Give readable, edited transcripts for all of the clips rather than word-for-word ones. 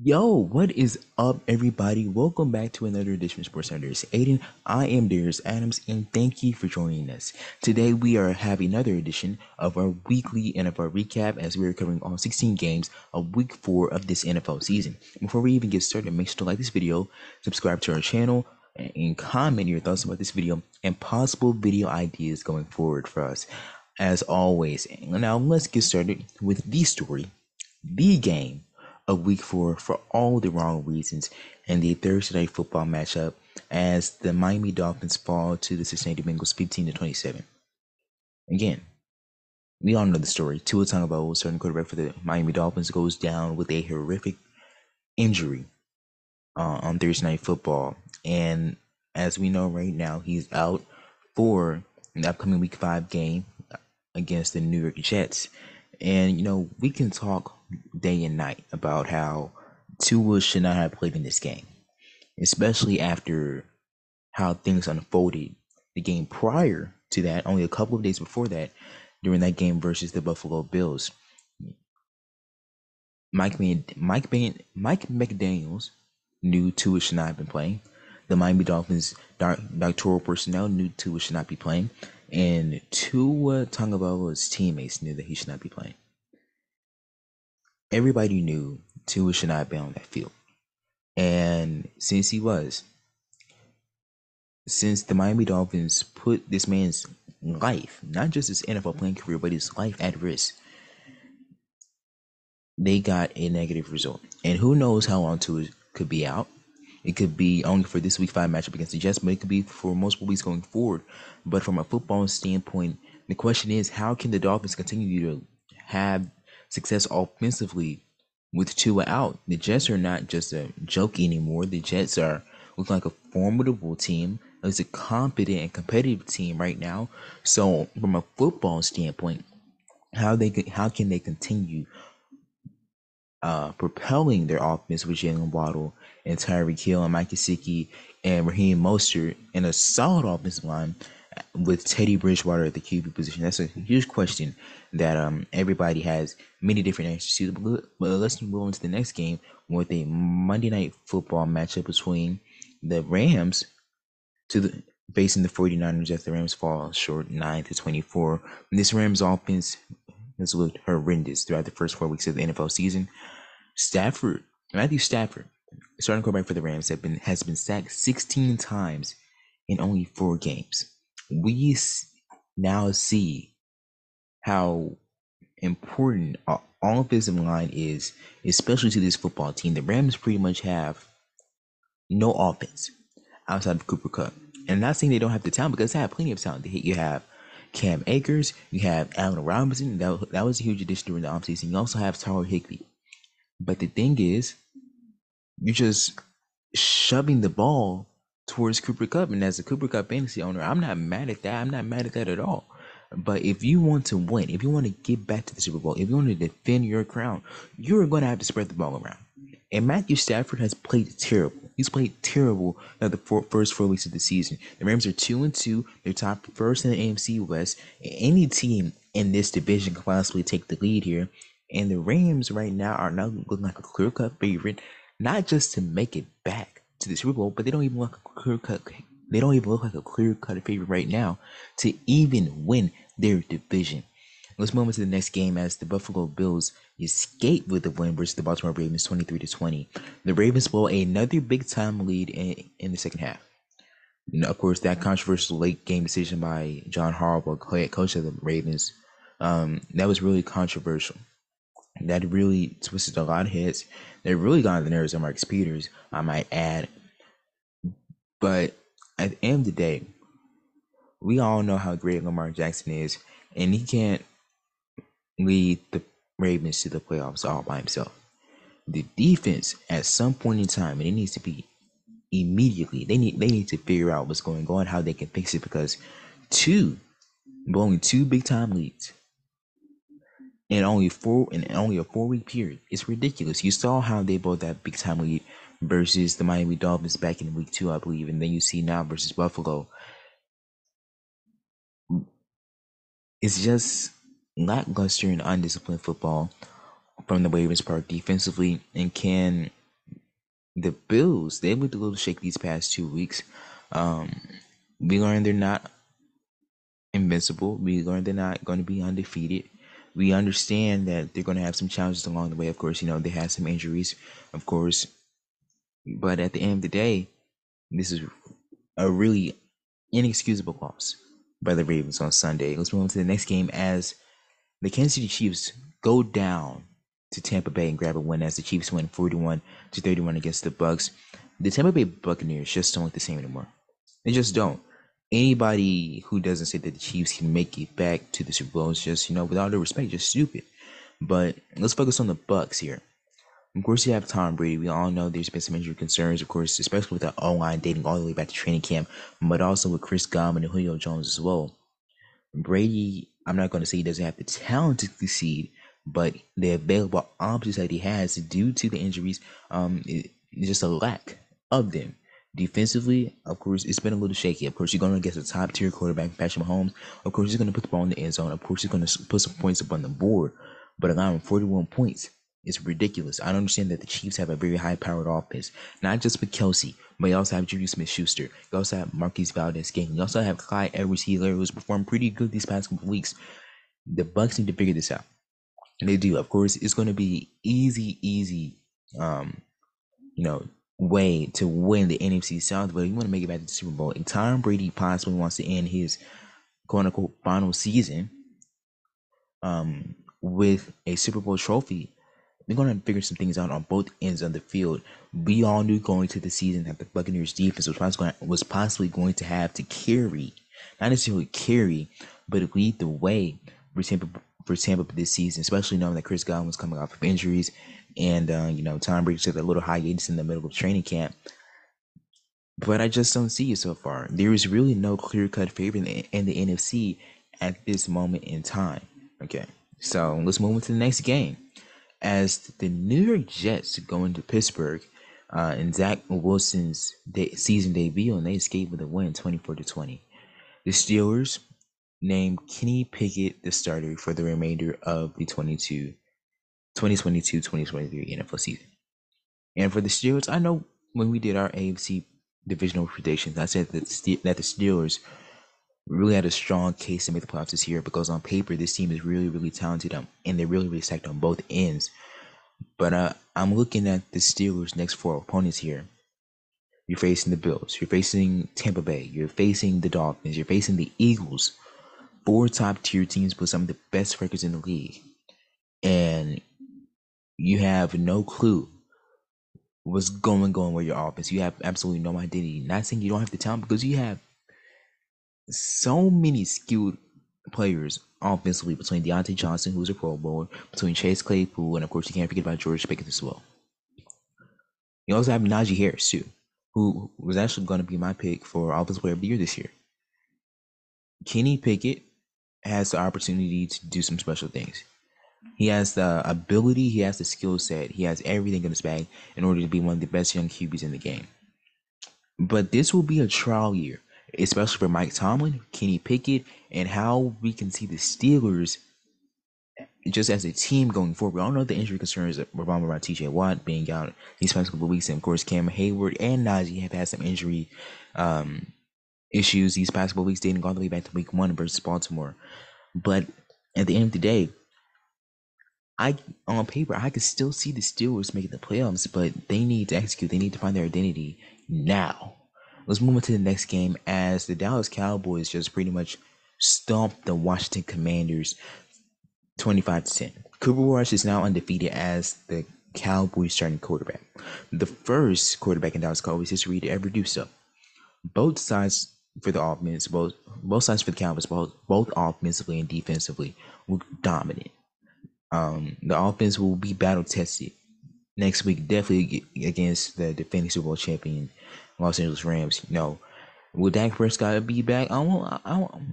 Yo, what is up, everybody? Welcome back to another edition of Sports Hunters. Aiden, I am Darius Adams, and thank you for joining us. Today, we are having another edition of our weekly NFL recap as we are covering all 16 games of Week 4 of this NFL season. Before we even get started, make sure to like this video, subscribe to our channel, and comment your thoughts about this video and possible video ideas going forward for us, as always. Now, let's get started with the story, the game of Week 4 for all the wrong reasons, and the Thursday Night Football matchup as the Miami Dolphins fall to the Cincinnati Bengals 15-27. Again, we all know the story. Tua Tagovailoa, starting quarterback for the Miami Dolphins, goes down with a horrific injury on Thursday Night Football, and as we know right now, he's out for the upcoming Week 5 game against the New York Jets. And, you know, we can talk day and night about how Tua should not have played in this game, especially after how things unfolded the game prior to that, only a couple of days before that, during that game versus the Buffalo Bills. Mike McDaniels knew Tua should not have been playing. The Miami Dolphins doctoral personnel knew Tua should not be playing. And Tua Tagovailoa's teammates knew that he should not be playing. Everybody knew Tua should not be on that field. And since the Miami Dolphins put this man's life, not just his NFL playing career, but his life at risk, they got a negative result. And who knows how long Tua could be out. It could be only for this Week 5 matchup against the Jets, but it could be for multiple weeks going forward. But from a football standpoint, the question is, how can the Dolphins continue to have success offensively with Tua out? The Jets are not just a joke anymore. The Jets look like a formidable team. It's a competent and competitive team right now. So from a football standpoint, how can they continue propelling their offense with Jalen Waddell and Tyreek Hill and Mikey Siki and Raheem Mostert and a solid offensive line with Teddy Bridgewater at the QB position? That's a huge question that everybody has many different answers to. But let's move on to the next game with a Monday Night Football matchup between the Rams facing the 49ers as the Rams fall short 9-24. This Rams offense has looked horrendous throughout the first 4 weeks of the NFL season. Matthew Stafford, starting quarterback for the Rams, has been sacked 16 times in only 4 games. We now see how important our offensive line is, especially to this football team. The Rams pretty much have no offense outside of Cooper Kupp. And I'm not saying they don't have the talent, because they have plenty of talent. You have Cam Akers, you have Allen Robinson. That was a huge addition during the offseason. You also have Tyler Higbee. But the thing is, you're just shoving the ball towards Cooper Kupp, and as a Cooper Kupp fantasy owner, I'm not mad at that. I'm not mad at that at all. But if you want to win, if you want to get back to the Super Bowl, if you want to defend your crown, you're going to have to spread the ball around. And Matthew Stafford has played terrible. He's played terrible now the first 4 weeks of the season. The Rams are 2-2. They're top first in the AFC West. Any team in this division can possibly take the lead here. And the Rams right now are now looking like a clear-cut favorite, not just to make it back to the Super Bowl, but they don't even look like a clear-cut favorite right now to even win their division. Let's move on to the next game as the Buffalo Bills escape with the win versus the Baltimore Ravens 23-20. The Ravens blow another big-time lead in the second half. Now, of course, that controversial late-game decision by John Harbaugh, head coach of the Ravens, that was really controversial. That really twisted a lot of heads. They really got on the nerves of Marcus Peters, I might add. But at the end of the day, we all know how great Lamar Jackson is, and he can't lead the Ravens to the playoffs all by himself. The defense, at some point in time, and it needs to be immediately, they need to figure out what's going on, how they can fix it, because blowing 2 big-time leads in only a 4-week period, it's ridiculous. You saw how they bought that big time lead versus the Miami Dolphins back in Week 2, I believe, and then you see now versus Buffalo. It's just lackluster and undisciplined football from the Ravens' part defensively, and can The Bills, they've looked a little shaky these past 2 weeks. We learned they're not invincible. We learned they're not going to be undefeated. We understand that they're going to have some challenges along the way. Of course, you know, they had some injuries, of course. But at the end of the day, this is a really inexcusable loss by the Ravens on Sunday. Let's move on to the next game as the Kansas City Chiefs go down to Tampa Bay and grab a win as the Chiefs win 41-31 against the Bucs. The Tampa Bay Buccaneers just don't look the same anymore. They just don't. Anybody who doesn't say that the Chiefs can make it back to the Super Bowl is just, you know, without their respect, just stupid. But let's focus on the Bucs here. Of course, you have Tom Brady. We all know there's been some injury concerns, of course, especially with the O-line dating all the way back to training camp, but also with Chris Godwin and Julio Jones as well. Brady, I'm not going to say he doesn't have the talent to succeed, but the available options that he has due to the injuries, it's just a lack of them. Defensively, of course, it's been a little shaky. Of course, you're going to get a top-tier quarterback, Patrick Mahomes. Of course, he's going to put the ball in the end zone. Of course, he's going to put some points up on the board, but allowing 41 points is ridiculous. I understand that the Chiefs have a very high-powered offense, not just with Kelsey, but you also have JuJu Smith Schuster. You also have Marquise Valdez Scantling. You also have Clyde Edwards-Helaire, who's performed pretty good these past couple of weeks. The Bucs need to figure this out. And they do. Of course, it's going to be easy, you know, way to win the NFC South, but you want to make it back to the Super Bowl. And Tom Brady possibly wants to end his quote-unquote final season with a Super Bowl trophy. They're going to figure some things out on both ends of the field. We all knew going to the season that the Buccaneers defense was possibly going to have to carry, not necessarily carry, but lead the way for Tampa this season, especially knowing that Chris Godwin was coming off of injuries and, you know, Tom Brady took a little hiatus in the middle of training camp. But I just don't see it so far. There is really no clear-cut favorite in the NFC at this moment in time. Okay, so let's move on to the next game. As the New York Jets go into Pittsburgh and Zach Wilson's season debut, and they escape with a win 24-20. The Steelers named Kenny Pickett the starter for the remainder of the 2022-2023 NFL season. And for the Steelers, I know when we did our AFC divisional predictions, I said that the Steelers really had a strong case to make the playoffs this year because on paper, this team is really, really talented and they're really, really stacked on both ends. But I'm looking at the Steelers' next four opponents here. You're facing the Bills. You're facing Tampa Bay. You're facing the Dolphins. You're facing the Eagles. Four top-tier teams with some of the best records in the league. And you have no clue what's going with your offense. You have absolutely no identity. Not saying you don't have the talent, because you have so many skilled players offensively between Deontay Johnson, who's a Pro Bowler, between Chase Claypool, and of course you can't forget about George Pickens as well. You also have Najee Harris too, who was actually going to be my pick for Offensive Player of the Year this year. Kenny Pickett has the opportunity to do some special things. He has the ability, he has the skill set, he has everything in his bag in order to be one of the best young QBs in the game. But this will be a trial year, especially for Mike Tomlin, Kenny Pickett, and how we can see the Steelers just as a team going forward. We all know the injury concerns revolving around TJ Watt being out these past couple of weeks, and of course Cam Hayward and Najee have had some injury issues these past couple of weeks, dating all the way back to Week 1 versus Baltimore. But at the end of the day, on paper, I could still see the Steelers making the playoffs, but they need to execute. They need to find their identity now. Let's move on to the next game as the Dallas Cowboys just pretty much stomped the Washington Commanders 25-10. Cooper Rush is now undefeated as the Cowboys starting quarterback. The first quarterback in Dallas Cowboys history to ever do so. Both sides for the offense, both sides for the Cowboys, both offensively and defensively, were dominant. The offense will be battle-tested next week, definitely against the defending Super Bowl champion Los Angeles Rams. No, will Dak Prescott be back? I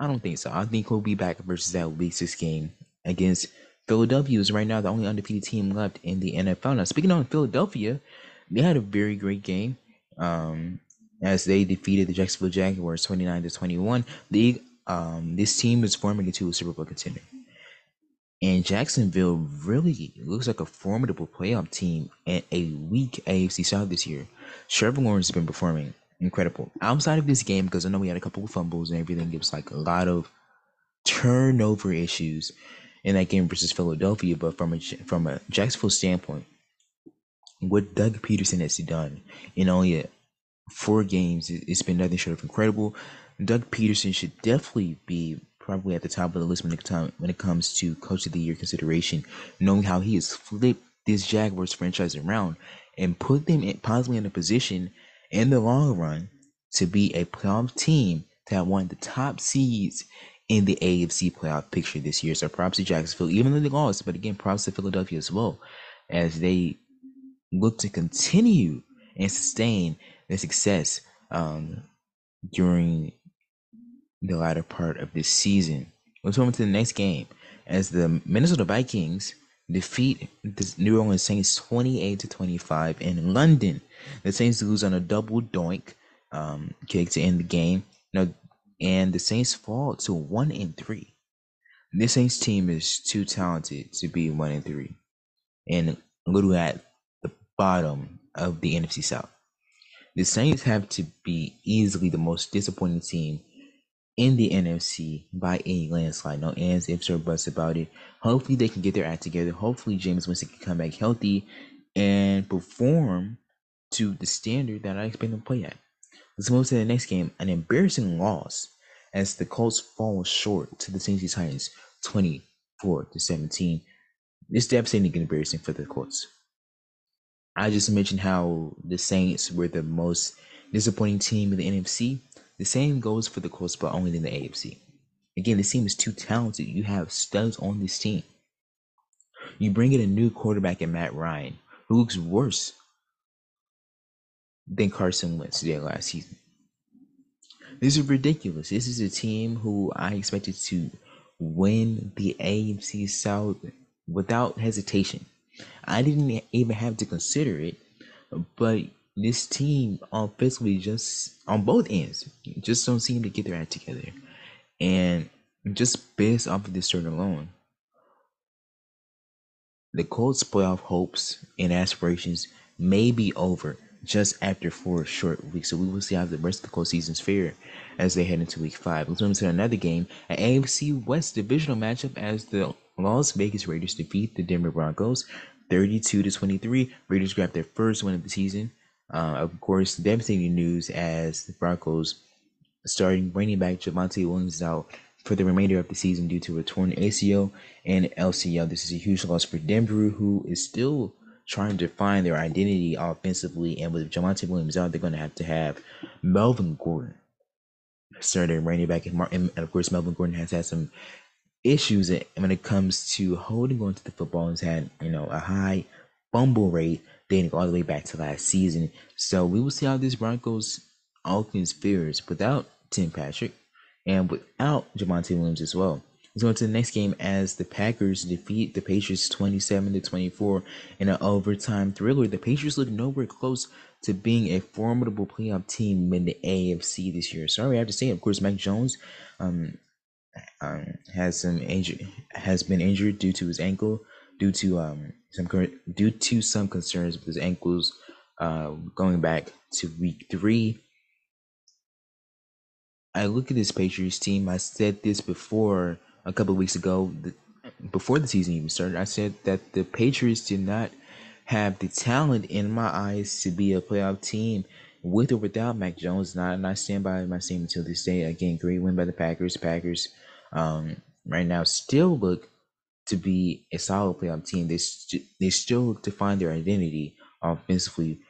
don't think so. I think he'll be back versus that Week 6 game against Philadelphia, who's right now the only undefeated team left in the NFL. Now, speaking of Philadelphia, they had a very great game as they defeated the Jacksonville Jaguars 29-21. This team is forming into a Super Bowl contender. And Jacksonville really looks like a formidable playoff team and a weak AFC South this year. Trevor Lawrence has been performing incredible. Outside of this game, because I know we had a couple of fumbles and everything, it was like a lot of turnover issues in that game versus Philadelphia. But from a Jacksonville standpoint, what Doug Peterson has done in only 4 games, it's been nothing short of incredible. Doug Peterson should definitely be probably at the top of the list when it comes to Coach of the Year consideration, knowing how he has flipped this Jaguars franchise around and put them possibly in a position in the long run to be a playoff team that won the top seeds in the AFC playoff picture this year. So props to Jacksonville, even though they lost, but again, props to Philadelphia as well, as they look to continue and sustain their success during the latter part of this season. Let's move on to the next game, as the Minnesota Vikings defeat the New Orleans Saints 28-25 in London. The Saints lose on a double doink kick to end the game. Now, and the Saints fall to 1-3. This Saints team is too talented to be 1-3, and literally at the bottom of the NFC South. The Saints have to be easily the most disappointing team in the NFC by a landslide. No ands, ifs, or buts about it. Hopefully they can get their act together. Hopefully James Winston can come back healthy and perform to the standard that I expect them to play at. Let's move to the next game, an embarrassing loss as the Colts fall short to the Tennessee Titans 24-17. It's devastating and embarrassing for the Colts. I just mentioned how the Saints were the most disappointing team in the NFC. The same goes for the Colts, but only in the AFC. Again, this team is too talented. You have studs on this team. You bring in a new quarterback in Matt Ryan, who looks worse than Carson Wentz did last season. This is ridiculous. This is a team who I expected to win the AFC South without hesitation. I didn't even have to consider it, but this team offensively, just on both ends, just don't seem to get their act together. And just based off of this turn alone, the Colts' playoff hopes and aspirations may be over just after 4 short weeks. So we will see how the rest of the Colts seasons fare as they head into week 5. Let's move to another game, an AFC West divisional matchup, as the Las Vegas Raiders defeat the Denver Broncos 32-23. Raiders grab their first win of the season. Of course, devastating news as the Broncos starting running back Javonte Williams is out for the remainder of the season due to a torn ACL and LCL. This is a huge loss for Denver, who is still trying to find their identity offensively. And with Javonte Williams out, they're going to have Melvin Gordon starting running back. And of course, Melvin Gordon has had some issues when it comes to holding on to the football. He's had, a high fumble rate dating all the way back to last season. So we will see how this Broncos offense fares without Tim Patrick and without Javonte Williams as well. Let's go on to the next game, as the Packers defeat the Patriots 27-24 in an overtime thriller. The Patriots look nowhere close to being a formidable playoff team in the AFC this year. Sorry, I have to say it. Of course, Mac Jones has been injured due to his ankle, due to some concerns with his ankles going back to week 3. I look at this Patriots team. I said this before a couple of weeks ago, before the season even started. I said that the Patriots did not have the talent in my eyes to be a playoff team with or without Mac Jones. And I stand by my statement until this day. Again, great win by the Packers. Packers right now still look to be a solid playoff team. They still look to find their identity offensively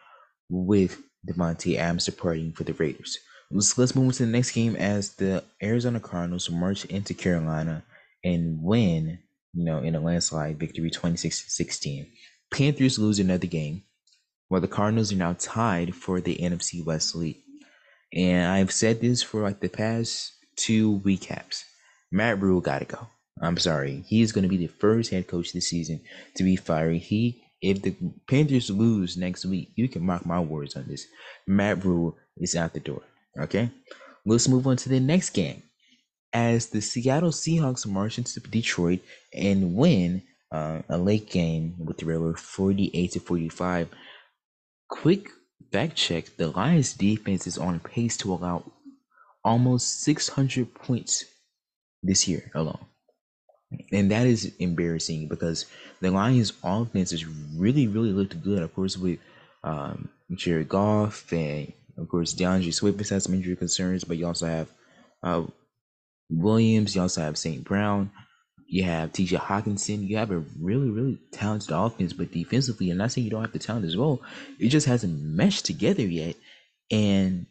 with Devontae Adams departing for the Raiders. Let's move on to the next game, as the Arizona Cardinals march into Carolina and win, in a landslide victory 26-16. Panthers lose another game, while the Cardinals are now tied for the NFC West lead. And I've said this for like the past 2 recaps. Matt Rule got to go. I'm sorry. He is going to be the first head coach this season to be fired. If the Panthers lose next week, you can mark my words on this. Matt Rule is out the door. Okay, let's move on to the next game. as the Seattle Seahawks march into Detroit and win a late game with the Raiders 48-45. Quick back check, the Lions defense is on pace to allow almost 600 points this year alone. And that is embarrassing because the Lions offense has really, really looked good. Of course, with Jared Goff and, of course, DeAndre Swift has some injury concerns, but you also have Williams, you also have St. Brown, you have TJ Hawkinson. You have a really, really talented offense, but defensively, I'm not saying you don't have the talent as well. It just hasn't meshed together yet. And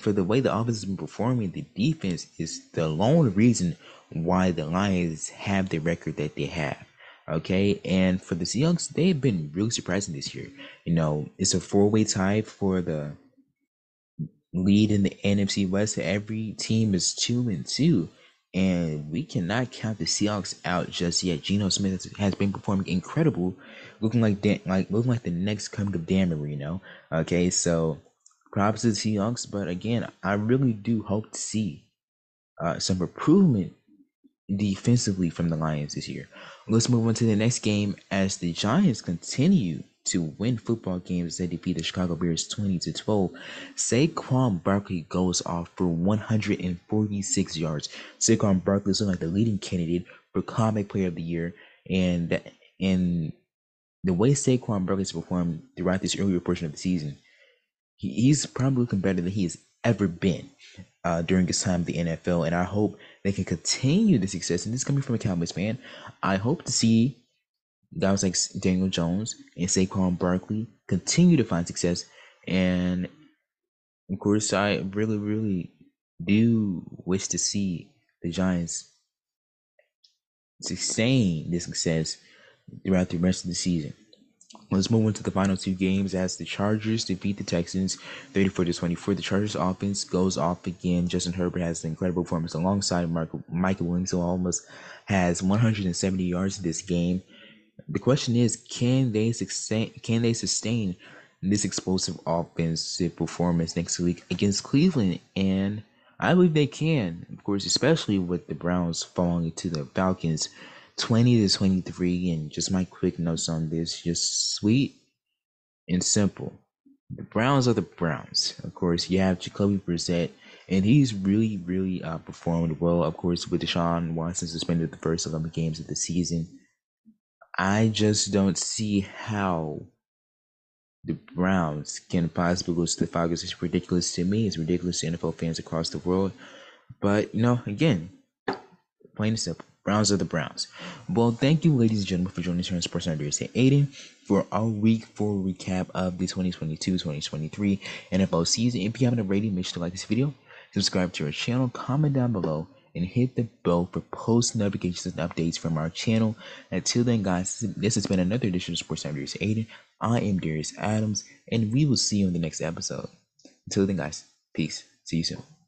for the way the offense has been performing, the defense is the lone reason why the Lions have the record that they have. Okay, and for the Seahawks, they've been really surprising this year. You know, it's a four-way tie for the lead in the NFC West. Every team is 2-2, and we cannot count the Seahawks out just yet. Geno Smith has been performing incredible, looking like the next coming of Dan Marino. Okay, so props to the Seahawks, but again, I really do hope to see some improvement defensively from the Lions this year. Let's move on to the next game as the Giants continue to win football games. They defeat the Chicago Bears 20-12. Saquon Barkley goes off for 146 yards. Saquon Barkley is like the leading candidate for Comeback Player of the Year, and the way Saquon Barkley has performed throughout this earlier portion of the season, he's probably looking better than he has ever been during his time in the NFL, and I hope they can continue the success. And this is coming from a Cowboys fan. I hope to see guys like Daniel Jones and Saquon Barkley continue to find success. And of course, I really, really do wish to see the Giants sustain this success throughout the rest of the season. Let's move on to the final two games as the Chargers defeat the Texans 34-24. The Chargers offense goes off again. Justin Herbert has an incredible performance alongside Michael Williams, who almost has 170 yards in this game. The question is, can they sustain this explosive offensive performance next week against Cleveland? And I believe they can, of course, especially with the Browns falling to the Falcons 20-23, and just my quick notes on this, just sweet and simple. The Browns are the Browns. Of course, you have Jacoby Brissett, and he's really, really performed well. Of course, with Deshaun Watson suspended the first 11 games of the season, I just don't see how the Browns can possibly lose to the Falcons. It's ridiculous to me. It's ridiculous to NFL fans across the world. But, you know, again, plain and simple. Browns are the Browns. Well, thank you, ladies and gentlemen, for joining us here on Sports Under Aiden for our Week 4 recap of the 2022-2023 NFL season. If you haven't already, make sure to like this video, subscribe to our channel, comment down below, and hit the bell for post notifications and updates from our channel. Until then, guys, this has been another edition of Sports Under Aiden. I am Darius Adams, and we will see you in the next episode. Until then, guys, peace. See you soon.